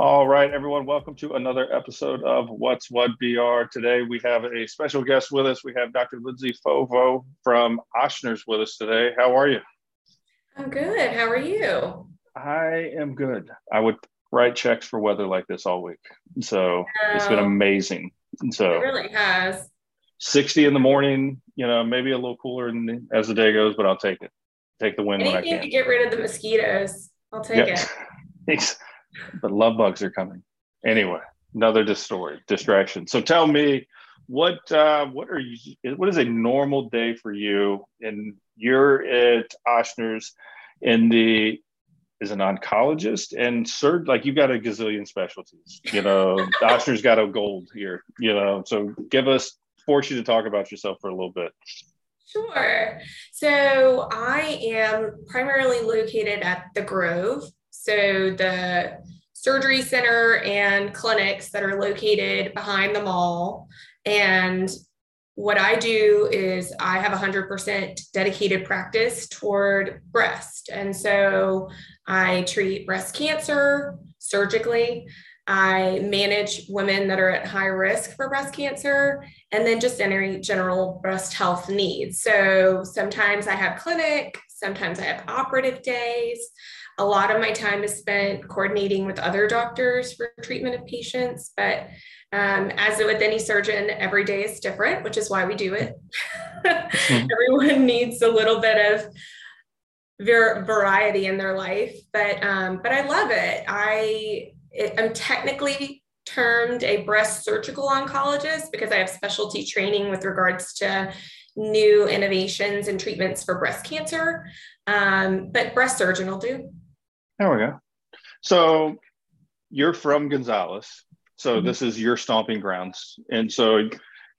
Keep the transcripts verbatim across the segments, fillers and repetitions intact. All right, everyone, welcome to another episode of What's What B R. Today we have a special guest with us. We have Doctor Lindsay Fovo from Ochsner's with us today. How are you? I'm good. How are you? I am good. I would write checks for weather like this all week. So oh, it's been amazing. So it really has. sixty in the morning, you know, maybe a little cooler than, as the day goes, but I'll take it. Take the win. Anything when I can. To get rid of the mosquitoes. I'll take yep. it. But love bugs are coming. Anyway, another dis- story, distraction. So tell me, what uh, what are you? What is a normal day for you? And you're at Ochsner's in the is an oncologist and sur- like you've got a gazillion specialties. You know, Ochsner's got a gold here. You know, so give us force you to talk about yourself for a little bit. Sure. So I am primarily located at the Grove. So the surgery center and clinics that are located behind the mall. And what I do is I have a hundred percent dedicated practice toward breast. And so I treat breast cancer surgically. I manage women that are at high risk for breast cancer, and then just any general breast health needs. So sometimes I have clinic, sometimes I have operative days. A lot of my time is spent coordinating with other doctors for treatment of patients, but um, as with any surgeon, every day is different, which is why we do it. Mm-hmm. Everyone needs a little bit of variety in their life, but um, but I love it. I am technically termed a breast surgical oncologist because I have specialty training with regards to new innovations and treatments for breast cancer, um, but breast surgeon will do. There we go. So you're from Gonzales. So mm-hmm. This is your stomping grounds. And so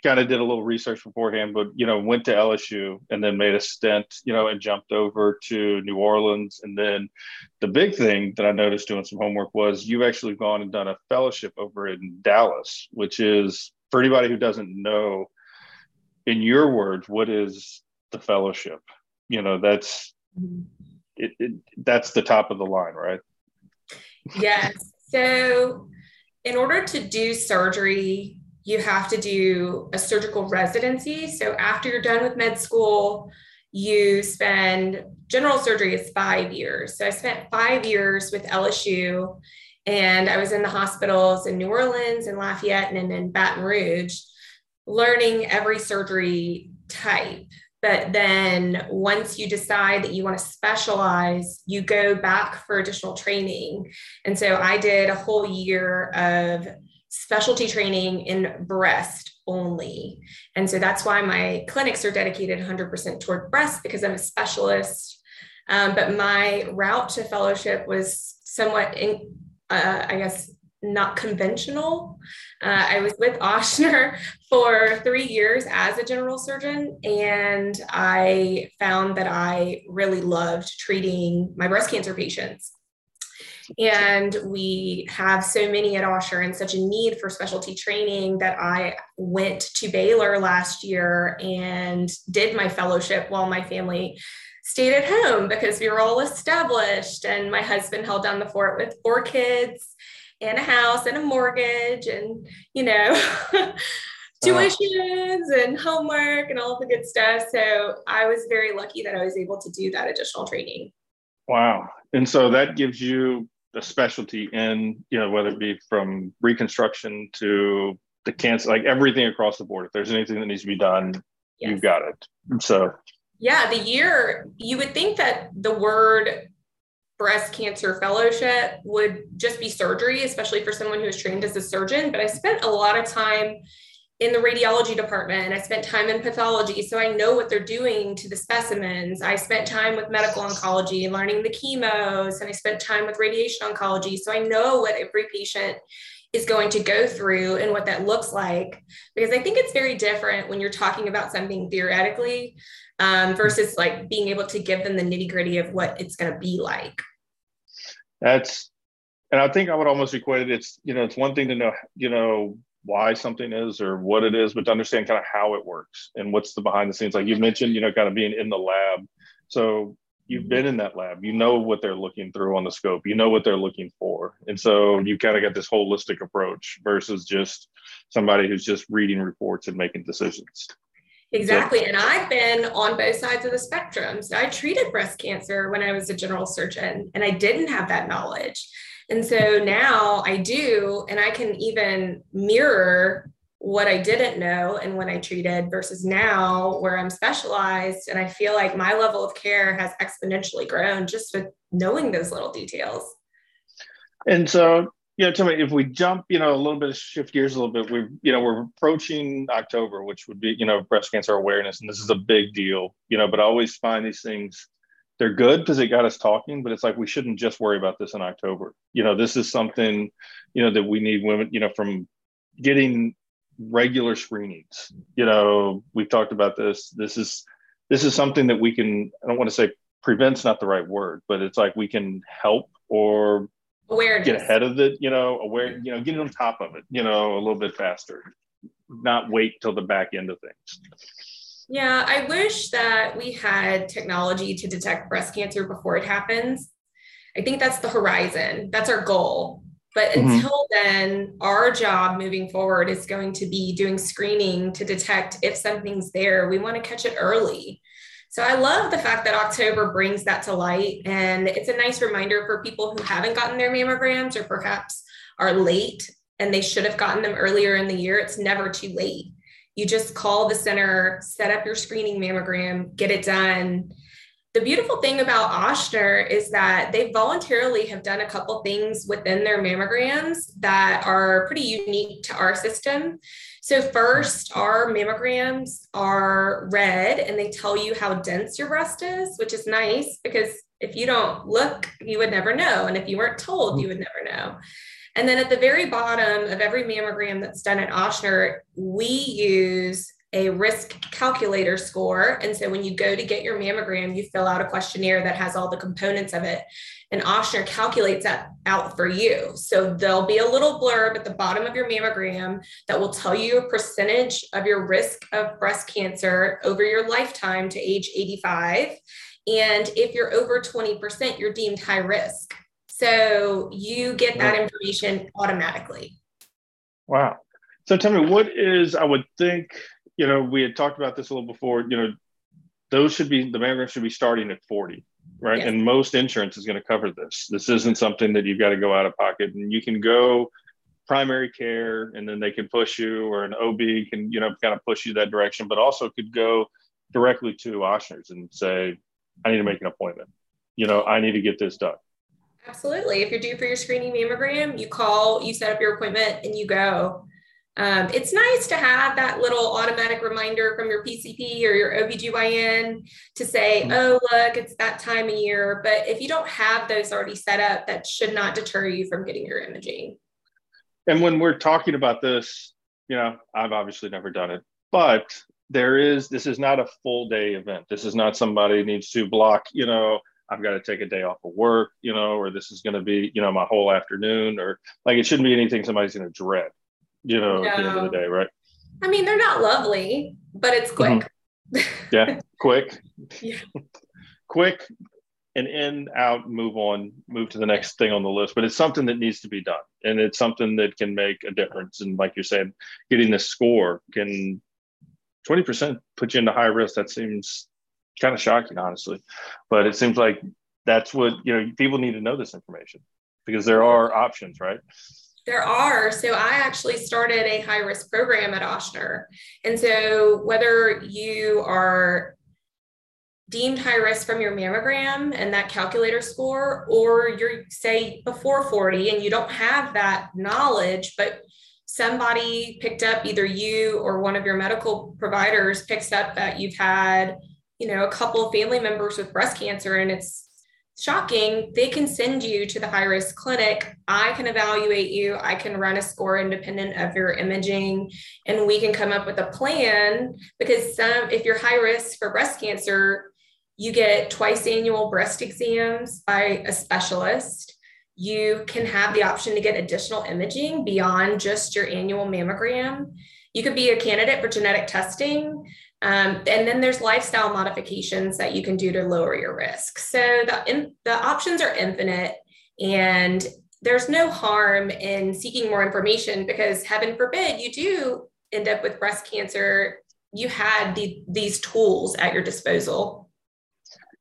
kind of did a little research beforehand, but, you know, went to L S U and then made a stint, you know, and jumped over to New Orleans. And then the big thing that I noticed doing some homework was you've actually gone and done a fellowship over in Dallas, which is, for anybody who doesn't know, in your words, what is the fellowship? You know, that's, mm-hmm. It, it, that's the top of the line, right? Yes. So in order to do surgery, you have to do a surgical residency. So after you're done with med school, you spend, general surgery is five years. So I spent five years with L S U, and I was in the hospitals in New Orleans and Lafayette and in Baton Rouge, learning every surgery type. But then once you decide that you want to specialize, you go back for additional training. And so I did a whole year of specialty training in breast only. And so that's why my clinics are dedicated one hundred percent toward breast, because I'm a specialist. Um, but my route to fellowship was somewhat, in, uh, I guess, not conventional. Uh, I was with Ochsner for three years as a general surgeon, and I found that I really loved treating my breast cancer patients. And we have so many at Ochsner and such a need for specialty training that I went to Baylor last year and did my fellowship while my family stayed at home because we were all established, and my husband held down the fort with four kids and a house and a mortgage and, you know, tuitions uh, and homework and all the good stuff. So I was very lucky that I was able to do that additional training. Wow. And so that gives you a specialty in, you know, whether it be from reconstruction to the cancer, like everything across the board. If there's anything that needs to be done, yes. You've got it. So, yeah, the year, you would think that the word breast cancer fellowship would just be surgery, especially for someone who is trained as a surgeon. But I spent a lot of time in the radiology department, and I spent time in pathology. So I know what they're doing to the specimens. I spent time with medical oncology and learning the chemos, and I spent time with radiation oncology. So I know what every patient is going to go through and what that looks like, because I think it's very different when you're talking about something theoretically um, versus like being able to give them the nitty gritty of what it's going to be like. That's, and I think I would almost equate it. It's, you know, it's one thing to know, you know, why something is or what it is, but to understand kind of how it works and what's the behind the scenes. Like you mentioned, you know, kind of being in the lab. So you've been in that lab, you know what they're looking through on the scope, you know what they're looking for. And so you kind of got this holistic approach versus just somebody who's just reading reports and making decisions. Exactly. So, and I've been on both sides of the spectrum. So I treated breast cancer when I was a general surgeon, and I didn't have that knowledge. And so now I do, and I can even mirror what I didn't know and when I treated versus now where I'm specialized. And I feel like my level of care has exponentially grown just with knowing those little details. And so, you know, tell me if we jump, you know, a little bit, shift gears a little bit, we, you know, we're approaching October, which would be, you know, breast cancer awareness. And this is a big deal, you know, but I always find these things, they're good because it got us talking, but it's like, we shouldn't just worry about this in October. You know, this is something, you know, that we need women, you know, from getting regular screenings. You know, we've talked about this. This is, this is something that we can, I don't want to say prevent's not the right word, but it's like we can help or awareness. Get ahead of it, you know, aware, you know, get on top of it, you know, a little bit faster, not wait till the back end of things. Yeah. I wish that we had technology to detect breast cancer before it happens. I think that's the horizon. That's our goal. But until mm-hmm. then, our job moving forward is going to be doing screening to detect if something's there. We want to catch it early. So I love the fact that October brings that to light. And it's a nice reminder for people who haven't gotten their mammograms or perhaps are late and they should have gotten them earlier in the year. It's never too late. You just call the center, set up your screening mammogram, get it done. The beautiful thing about Ochsner is that they voluntarily have done a couple things within their mammograms that are pretty unique to our system. So first, our mammograms are red and they tell you how dense your breast is, which is nice because if you don't look, you would never know. And if you weren't told, you would never know. And then at the very bottom of every mammogram that's done at Ochsner, we use a risk calculator score. And so when you go to get your mammogram, you fill out a questionnaire that has all the components of it. And Ochsner calculates that out for you. So there'll be a little blurb at the bottom of your mammogram that will tell you a percentage of your risk of breast cancer over your lifetime to age eighty-five. And if you're over twenty percent, you're deemed high risk. So you get that information automatically. Wow. So tell me, what is, I would think, you know, we had talked about this a little before, you know, those should be, the mammogram should be starting at forty, right? Yes. And most insurance is going to cover this. This isn't something that you've got to go out of pocket, and you can go primary care and then they can push you, or an O B can, you know, kind of push you that direction, but also could go directly to Ochsner's and say, I need to make an appointment. You know, I need to get this done. Absolutely. If you're due for your screening mammogram, you call, you set up your appointment and you go. Um, it's nice to have that little automatic reminder from your P C P or your O B G Y N to say, oh, look, it's that time of year. But if you don't have those already set up, that should not deter you from getting your imaging. And when we're talking about this, you know, I've obviously never done it, but there is, this is not a full day event. This is not somebody needs to block, you know, I've got to take a day off of work, you know, or this is going to be, you know, my whole afternoon, or like, it shouldn't be anything somebody's going to dread. You know, no. At the end of the day, right? I mean, they're not lovely, but it's quick. Mm-hmm. Yeah, quick. Yeah. Quick and in, out, move on, move to the next thing on the list. But it's something that needs to be done. And it's something that can make a difference. And like you said, getting this score can twenty percent put you into high risk. That seems kind of shocking, honestly. But it seems like that's what, you know, people need to know this information because there are options, right? There are. So I actually started a high risk program at Ochsner. And so whether you are deemed high risk from your mammogram and that calculator score, or you're say before forty and you don't have that knowledge, but somebody picked up, either you or one of your medical providers picks up that you've had, you know, a couple of family members with breast cancer and it's shocking, they can send you to the high-risk clinic. I can evaluate you. I can run a score independent of your imaging, and we can come up with a plan because some, if you're high risk for breast cancer, you get twice annual breast exams by a specialist. You can have the option to get additional imaging beyond just your annual mammogram. You could be a candidate for genetic testing. Um, and then there's lifestyle modifications that you can do to lower your risk. So the, in, the options are infinite, and there's no harm in seeking more information, because heaven forbid you do end up with breast cancer, you had the, these tools at your disposal.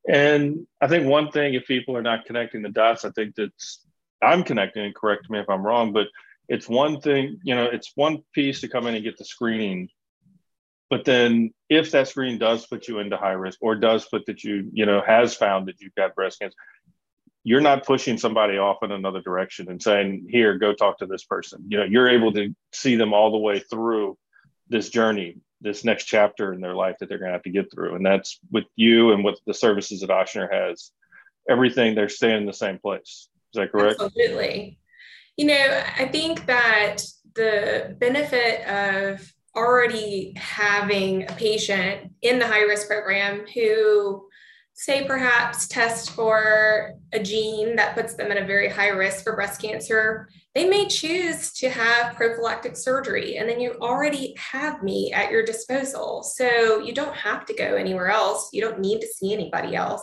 And I think one thing, if people are not connecting the dots, I think that's, I'm connecting, and correct me if I'm wrong, but it's one thing, you know, it's one piece to come in and get the screening. But then if that screen does put you into high risk, or does put that you, you know, has found that you've got breast cancer, you're not pushing somebody off in another direction and saying, here, go talk to this person. You know, you're able to see them all the way through this journey, this next chapter in their life that they're going to have to get through. And that's with you and with the services that Ochsner has, everything, they're staying in the same place. Is that correct? Absolutely. You know, I think that the benefit of already having a patient in the high risk program who, say, perhaps test for a gene that puts them at a very high risk for breast cancer, they may choose to have prophylactic surgery, and then you already have me at your disposal. So you don't have to go anywhere else. You don't need to see anybody else.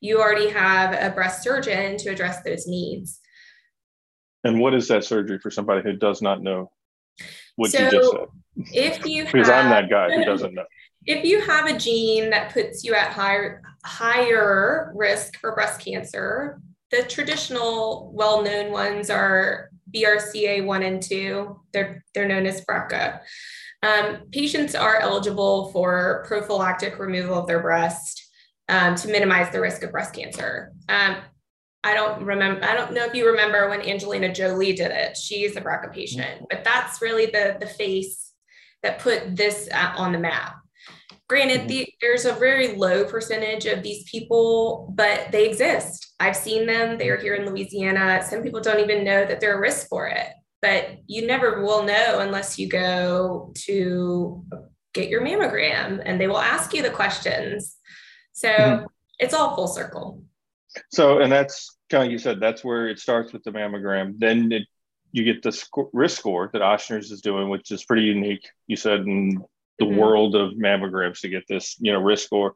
You already have a breast surgeon to address those needs. And what is that surgery for somebody who does not know what so you just said? If you because have, I'm that guy who doesn't know. If you have a gene that puts you at higher higher risk for breast cancer, the traditional well-known ones are B R C A one and two. They're, they're known as B R C A. Um, patients are eligible for prophylactic removal of their breast um, to minimize the risk of breast cancer. Um, I don't remember. I don't know if you remember when Angelina Jolie did it. She's a B R C A patient, but that's really the, the face that put this on the map. Granted, the, there's a very low percentage of these people, but they exist. I've seen them. They are here in Louisiana. Some people don't even know that they're a risk for it, but you never will know unless you go to get your mammogram and they will ask you the questions. So mm-hmm. It's all full circle. So, and that's kind of, you said, that's where it starts with the mammogram. Then it, you get the sc- risk score that Ochsner's is doing, which is pretty unique, you said, in the mm-hmm. world of mammograms, to get this, you know, risk score.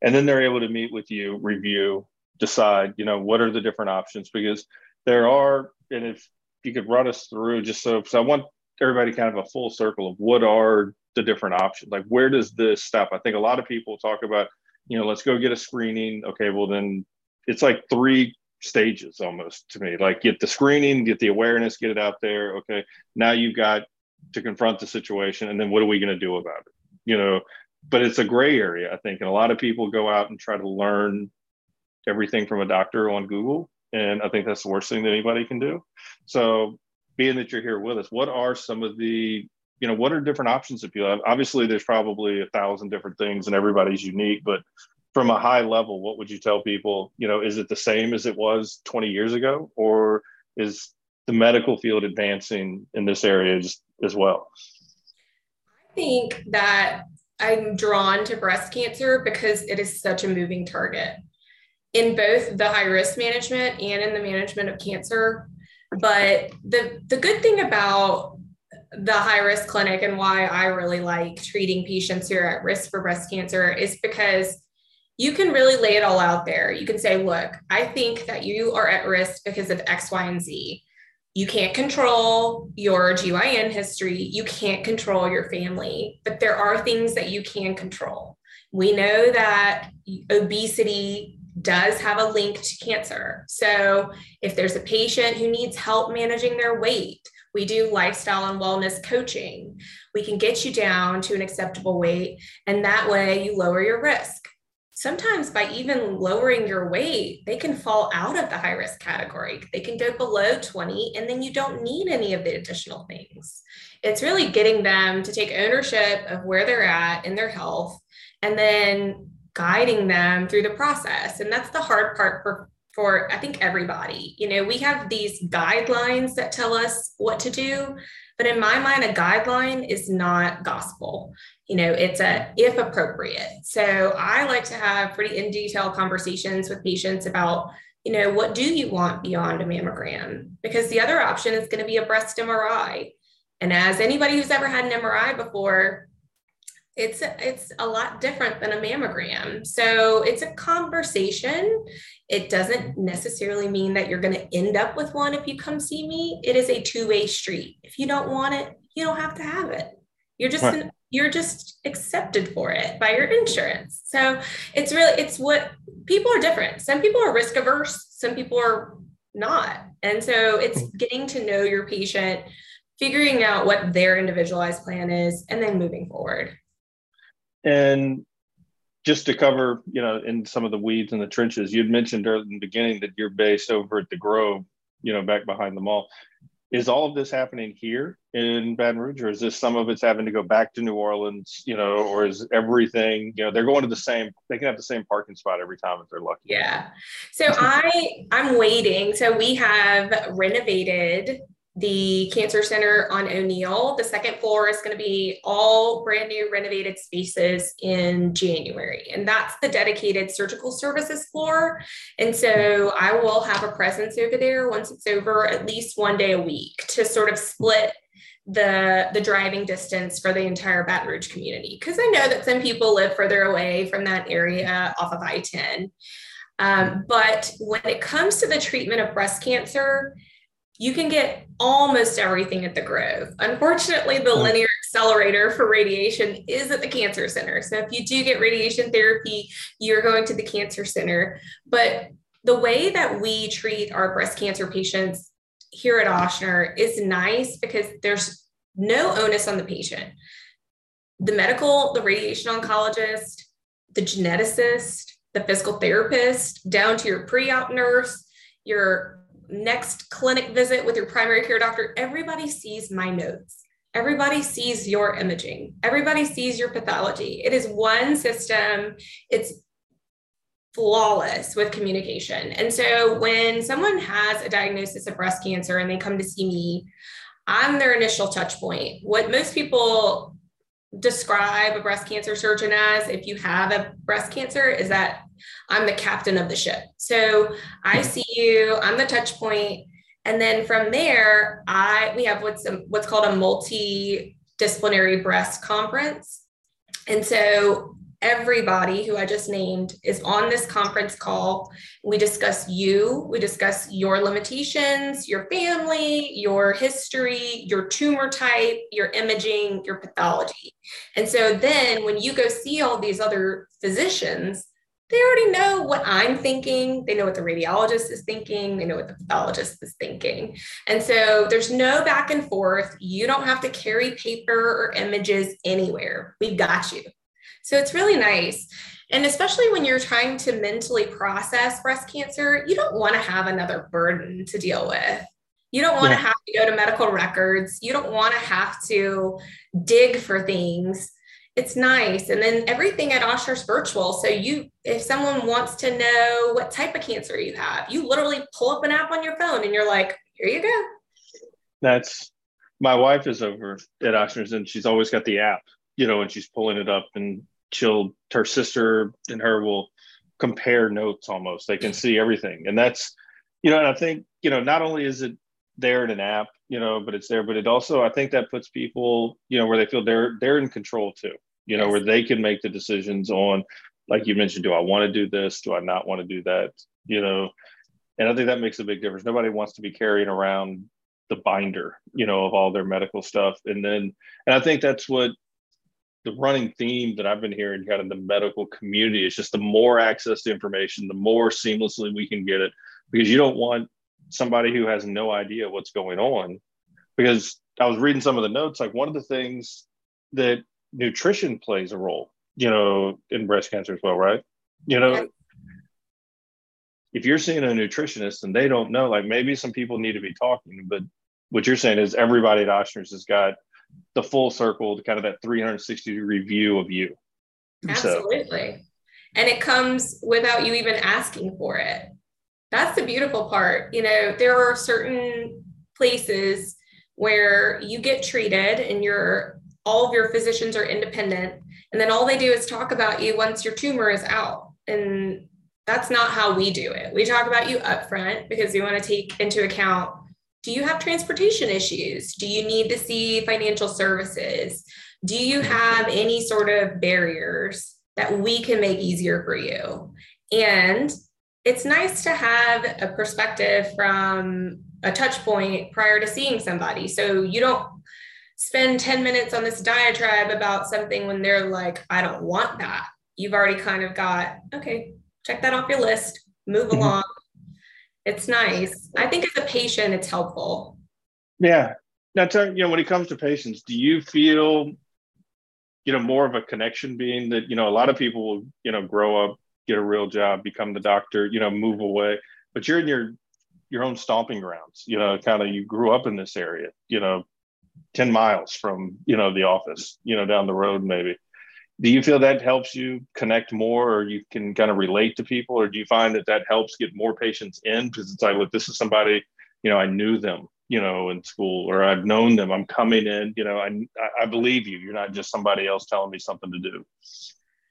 And then they're able to meet with you, review, decide, you know, what are the different options, because there are, and if you could run us through just so, so I want everybody kind of a full circle of what are the different options, like where does this stop? I think a lot of people talk about, you know, let's go get a screening. Okay, well then, it's like three stages almost to me, like get the screening, get the awareness, get it out there. Okay, now you've got to confront the situation. And then what are we going to do about it? You know, but it's a gray area, I think. And a lot of people go out and try to learn everything from a doctor on Google. And I think that's the worst thing that anybody can do. So being that you're here with us, what are some of the, you know, what are different options that people have? Obviously, there's probably a thousand different things and everybody's unique, but from a high level, what would you tell people? You know, is it the same as it was twenty years ago, or is the medical field advancing in this area just as well? I think that I'm drawn to breast cancer because it is such a moving target in both the high risk management and in the management of cancer. But the, the good thing about the high risk clinic and why I really like treating patients who are at risk for breast cancer is because you can really lay it all out there. You can say, look, I think that you are at risk because of X, Y, and Z. You can't control your G Y N history. You can't control your family, but there are things that you can control. We know that obesity does have a link to cancer. So if there's a patient who needs help managing their weight, we do lifestyle and wellness coaching. We can get you down to an acceptable weight, and that way you lower your risk. Sometimes by even lowering your weight, they can fall out of the high risk category. They can go below twenty, and then you don't need any of the additional things. It's really getting them to take ownership of where they're at in their health, and then guiding them through the process. And that's the hard part for, for I think everybody. You know, we have these guidelines that tell us what to do, but in my mind, a guideline is not gospel. You know, it's a if appropriate. So I like to have pretty in detail conversations with patients about, you know, what do you want beyond a mammogram? Because the other option is going to be a breast M R I. And as anybody who's ever had an M R I before, it's it's a lot different than a mammogram. So it's a conversation. It doesn't necessarily mean that you're going to end up with one if you come see me. It is a two-way street. If you don't want it, you don't have to have it. You're just an, you're just accepted for it by your insurance. So it's really, it's what people are different. Some people are risk averse, some people are not. And so it's getting to know your patient, figuring out what their individualized plan is, and then moving forward. And just to cover, you know, in some of the weeds and the trenches, you'd mentioned earlier in the beginning that you're based over at the Grove, you know, back behind the mall. Is all of this happening here in Baton Rouge, or is this some of it's having to go back to New Orleans, you know, or is everything, you know, they're going to the same, they can have the same parking spot every time if they're lucky. Yeah. So I, I'm waiting. So we have renovated the Cancer Center on O'Neill. The second floor is going to be all brand new renovated spaces in January. And that's the dedicated surgical services floor. And so I will have a presence over there once it's over, at least one day a week, to sort of split the, the driving distance for the entire Baton Rouge community. Because I know that some people live further away from that area off of I ten. Um, but when it comes to the treatment of breast cancer, you can get almost everything at the Grove. Unfortunately, the linear accelerator for radiation is at the Cancer Center. So if you do get radiation therapy, you're going to the Cancer Center. But the way that we treat our breast cancer patients here at Ochsner is nice because there's no onus on the patient. The medical, the radiation oncologist, the geneticist, the physical therapist, down to your pre-op nurse, your next clinic visit with your primary care doctor, everybody sees my notes. Everybody sees your imaging. Everybody sees your pathology. It is one system. It's flawless with communication. And so when someone has a diagnosis of breast cancer and they come to see me, I'm their initial touch point. What most people describe a breast cancer surgeon as, if you have a breast cancer, is that I'm the captain of the ship. So I see you, I'm the touch point. And then from there, I, we have what's, what's called a multidisciplinary breast conference. And so everybody who I just named is on this conference call. We discuss you, we discuss your limitations, your family, your history, your tumor type, your imaging, your pathology. And so then when you go see all these other physicians, they already know what I'm thinking. They know what the radiologist is thinking. They know what the pathologist is thinking. And so there's no back and forth. You don't have to carry paper or images anywhere. We've got you. So it's really nice. And especially when you're trying to mentally process breast cancer, you don't want to have another burden to deal with. You don't want to have to go to medical records. You don't want to have to dig for things. It's nice. And then everything at Ochsner's virtual. So you, if someone wants to know what type of cancer you have, you literally pull up an app on your phone and you're like, here you go. That's, my wife is over at Ochsner's and she's always got the app, you know, and she's pulling it up, and she'll, her sister and her will compare notes almost. They can see everything. And that's, you know, and I think, you know, not only is it there in an app, you know, but it's there, but it also, I think that puts people, you know, where they feel they're, they're in control too. You know, yes. Where they can make the decisions on, like you mentioned, do I want to do this? Do I not want to do that? You know, and I think that makes a big difference. Nobody wants to be carrying around the binder, you know, of all their medical stuff. And then, and I think that's what the running theme that I've been hearing kind of in the medical community is just the more access to information, the more seamlessly we can get it, because you don't want somebody who has no idea what's going on. Because I was reading some of the notes, like one of the things that nutrition plays a role, you know, in breast cancer as well, right? You know, right. If you're seeing a nutritionist and they don't know, like maybe some people need to be talking, but what you're saying is everybody at Ochsner's has got the full circle, kind of that three sixty degree view of you. Absolutely. So. And it comes without you even asking for it. That's the beautiful part. You know, there are certain places where you get treated and you're, all of your physicians are independent, and then all they do is talk about you once your tumor is out. And that's not how we do it. We talk about you up front because we want to take into account, do you have transportation issues? Do you need to see financial services? do you have any sort of barriers that we can make easier for you? And it's nice to have a perspective from a touch point prior to seeing somebody. So you don't spend ten minutes on this diatribe about something when they're like, I don't want that. You've already kind of got, okay, check that off your list, move along. It's nice. I think as a patient, it's helpful. Yeah. Now, tell, you know, when it comes to patients, do you feel, you know, more of a connection being that, you know, a lot of people will, you know, grow up, get a real job, become the doctor, you know, move away, but you're in your, your own stomping grounds, you know, kind of, you grew up in this area, you know, ten miles from, you know, the office, you know, down the road, maybe. Do you feel that helps you connect more, or you can kind of relate to people, or do you find that that helps get more patients in? Because it's like, look, this is somebody, you know, I knew them, you know, in school, or I've known them, I'm coming in, you know, I, I believe you, you're not just somebody else telling me something to do.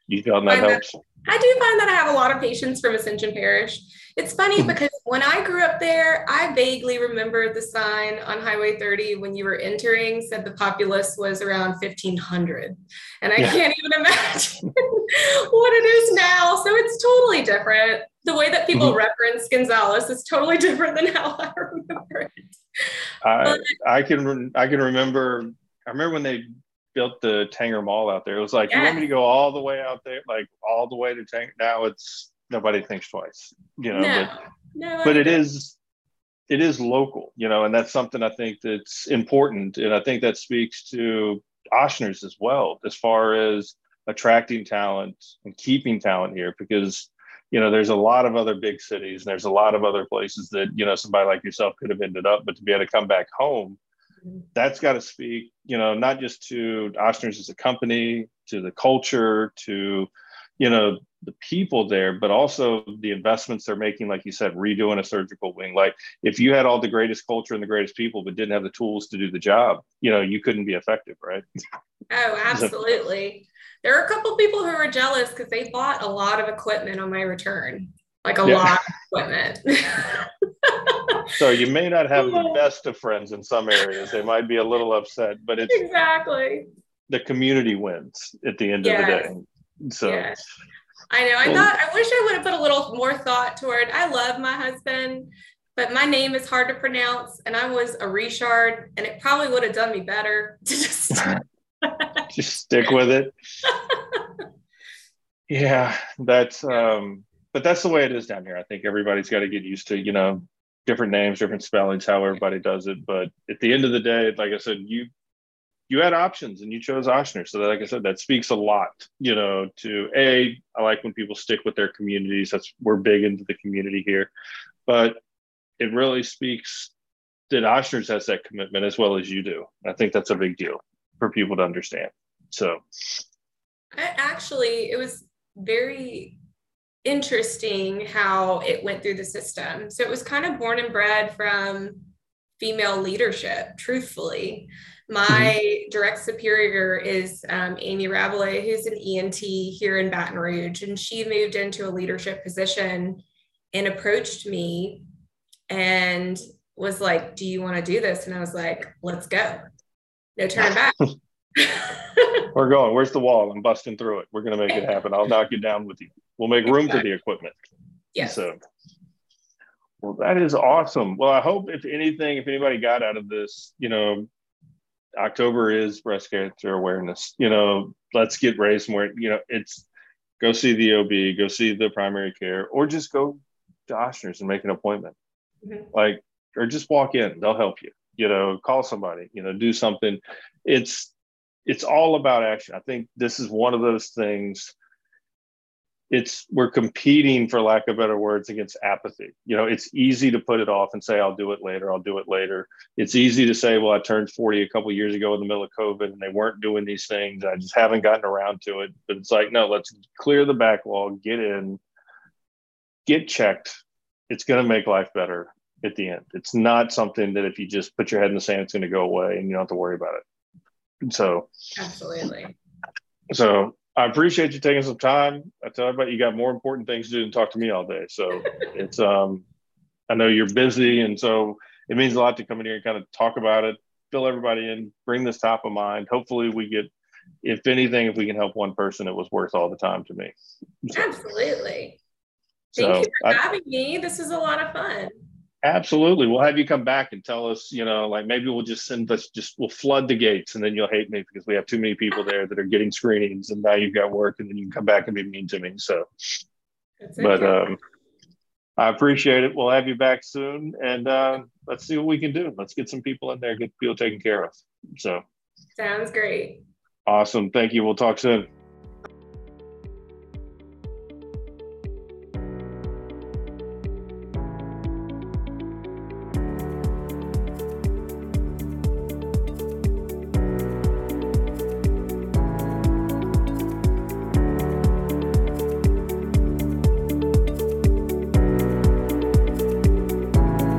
You feel that helps? I do find that I have a lot of patients from Ascension Parish. It's funny because when I grew up there, I vaguely remember the sign on Highway thirty when you were entering said the populace was around fifteen hundred. And I yeah. can't even imagine what it is now. So it's totally different. The way that people mm-hmm. reference Gonzales is totally different than how I remember it. I, but, I, can, re- I can remember, I remember when they built the Tanger Mall out there. It was like, yeah. you want me to go all the way out there, like all the way to Tanger? Now it's, nobody thinks twice, you know, no, but, no, but it is, it is local, you know, and that's something I think that's important. And I think that speaks to Ochsner's as well, as far as attracting talent and keeping talent here, because, you know, there's a lot of other big cities and there's a lot of other places that, you know, somebody like yourself could have ended up, but to be able to come back home, that's got to speak, you know, not just to Ochsner's as a company, to the culture, to, you know, the people there, but also the investments they're making, like you said, redoing a surgical wing. Like if you had all the greatest culture and the greatest people, but didn't have the tools to do the job, you know, you couldn't be effective, right? Oh, absolutely. There are a couple of people who are jealous because they bought a lot of equipment on my return, like a yeah. lot of equipment. So you may not have the best of friends in some areas. They might be a little upset, but it's exactly the community wins at the end yes. of the day. So yes. I know. I thought, I wish I would have put a little more thought toward, I love my husband, but my name is hard to pronounce and I was a Richard, and it probably would have done me better to just, just stick with it. Yeah, that's, um, but that's the way it is down here. I think everybody's got to get used to, you know, different names, different spellings, how everybody does it. But at the end of the day, like I said, you you had options and you chose Ochsner. So that, like I said, that speaks a lot, you know, to A, I like when people stick with their communities. That's, we're big into the community here, but it really speaks that Ochsner's has that commitment as well as you do. I think that's a big deal for people to understand. So. I actually, it was very interesting how it went through the system. So it was kind of born and bred from female leadership, truthfully. My mm-hmm. direct superior is um, Amy Ravellet, who's an E N T here in Baton Rouge, and she moved into a leadership position and approached me and was like, do you want to do this? And I was like, let's go. No turn back. We're going. Where's the wall? I'm busting through it. We're going to make it happen. I'll knock you down with you. We'll make room exactly. for the equipment. Yes. So. Well, that is awesome. Well, I hope if anything, if anybody got out of this, you know, October is breast cancer awareness, you know, let's get raised more, you know, it's go see the O B, go see the primary care, or just go to Ochsner's and make an appointment. Mm-hmm. Like, or just walk in, they'll help you, you know, call somebody, you know, do something. It's, it's all about action. I think this is one of those things. It's, we're competing, for lack of better words, against apathy. You know, it's easy to put it off and say, I'll do it later, I'll do it later. It's easy to say, well, I turned forty a couple of years ago in the middle of COVID and they weren't doing these things. I just haven't gotten around to it. But it's like, no, let's clear the backlog, get in, get checked. It's going to make life better at the end. It's not something that if you just put your head in the sand, it's going to go away and you don't have to worry about it. So, absolutely. So, I appreciate you taking some time. I tell everybody you got more important things to do than talk to me all day. So it's, um, I know you're busy. And so it means a lot to come in here and kind of talk about it, fill everybody in, bring this top of mind. Hopefully we get if anything, if we can help one person, it was worth all the time to me. So, absolutely. Thank so you for I, having me. This is a lot of fun. Absolutely. We'll have you come back and tell us, you know, like maybe we'll just send us just, we'll flood the gates and then you'll hate me because we have too many people there that are getting screenings and now you've got work and then you can come back and be mean to me. So, that's but okay. um, I appreciate it. We'll have you back soon. And uh, let's see what we can do. Let's get some people in there, get people taken care of. So sounds great. Awesome. Thank you. We'll talk soon.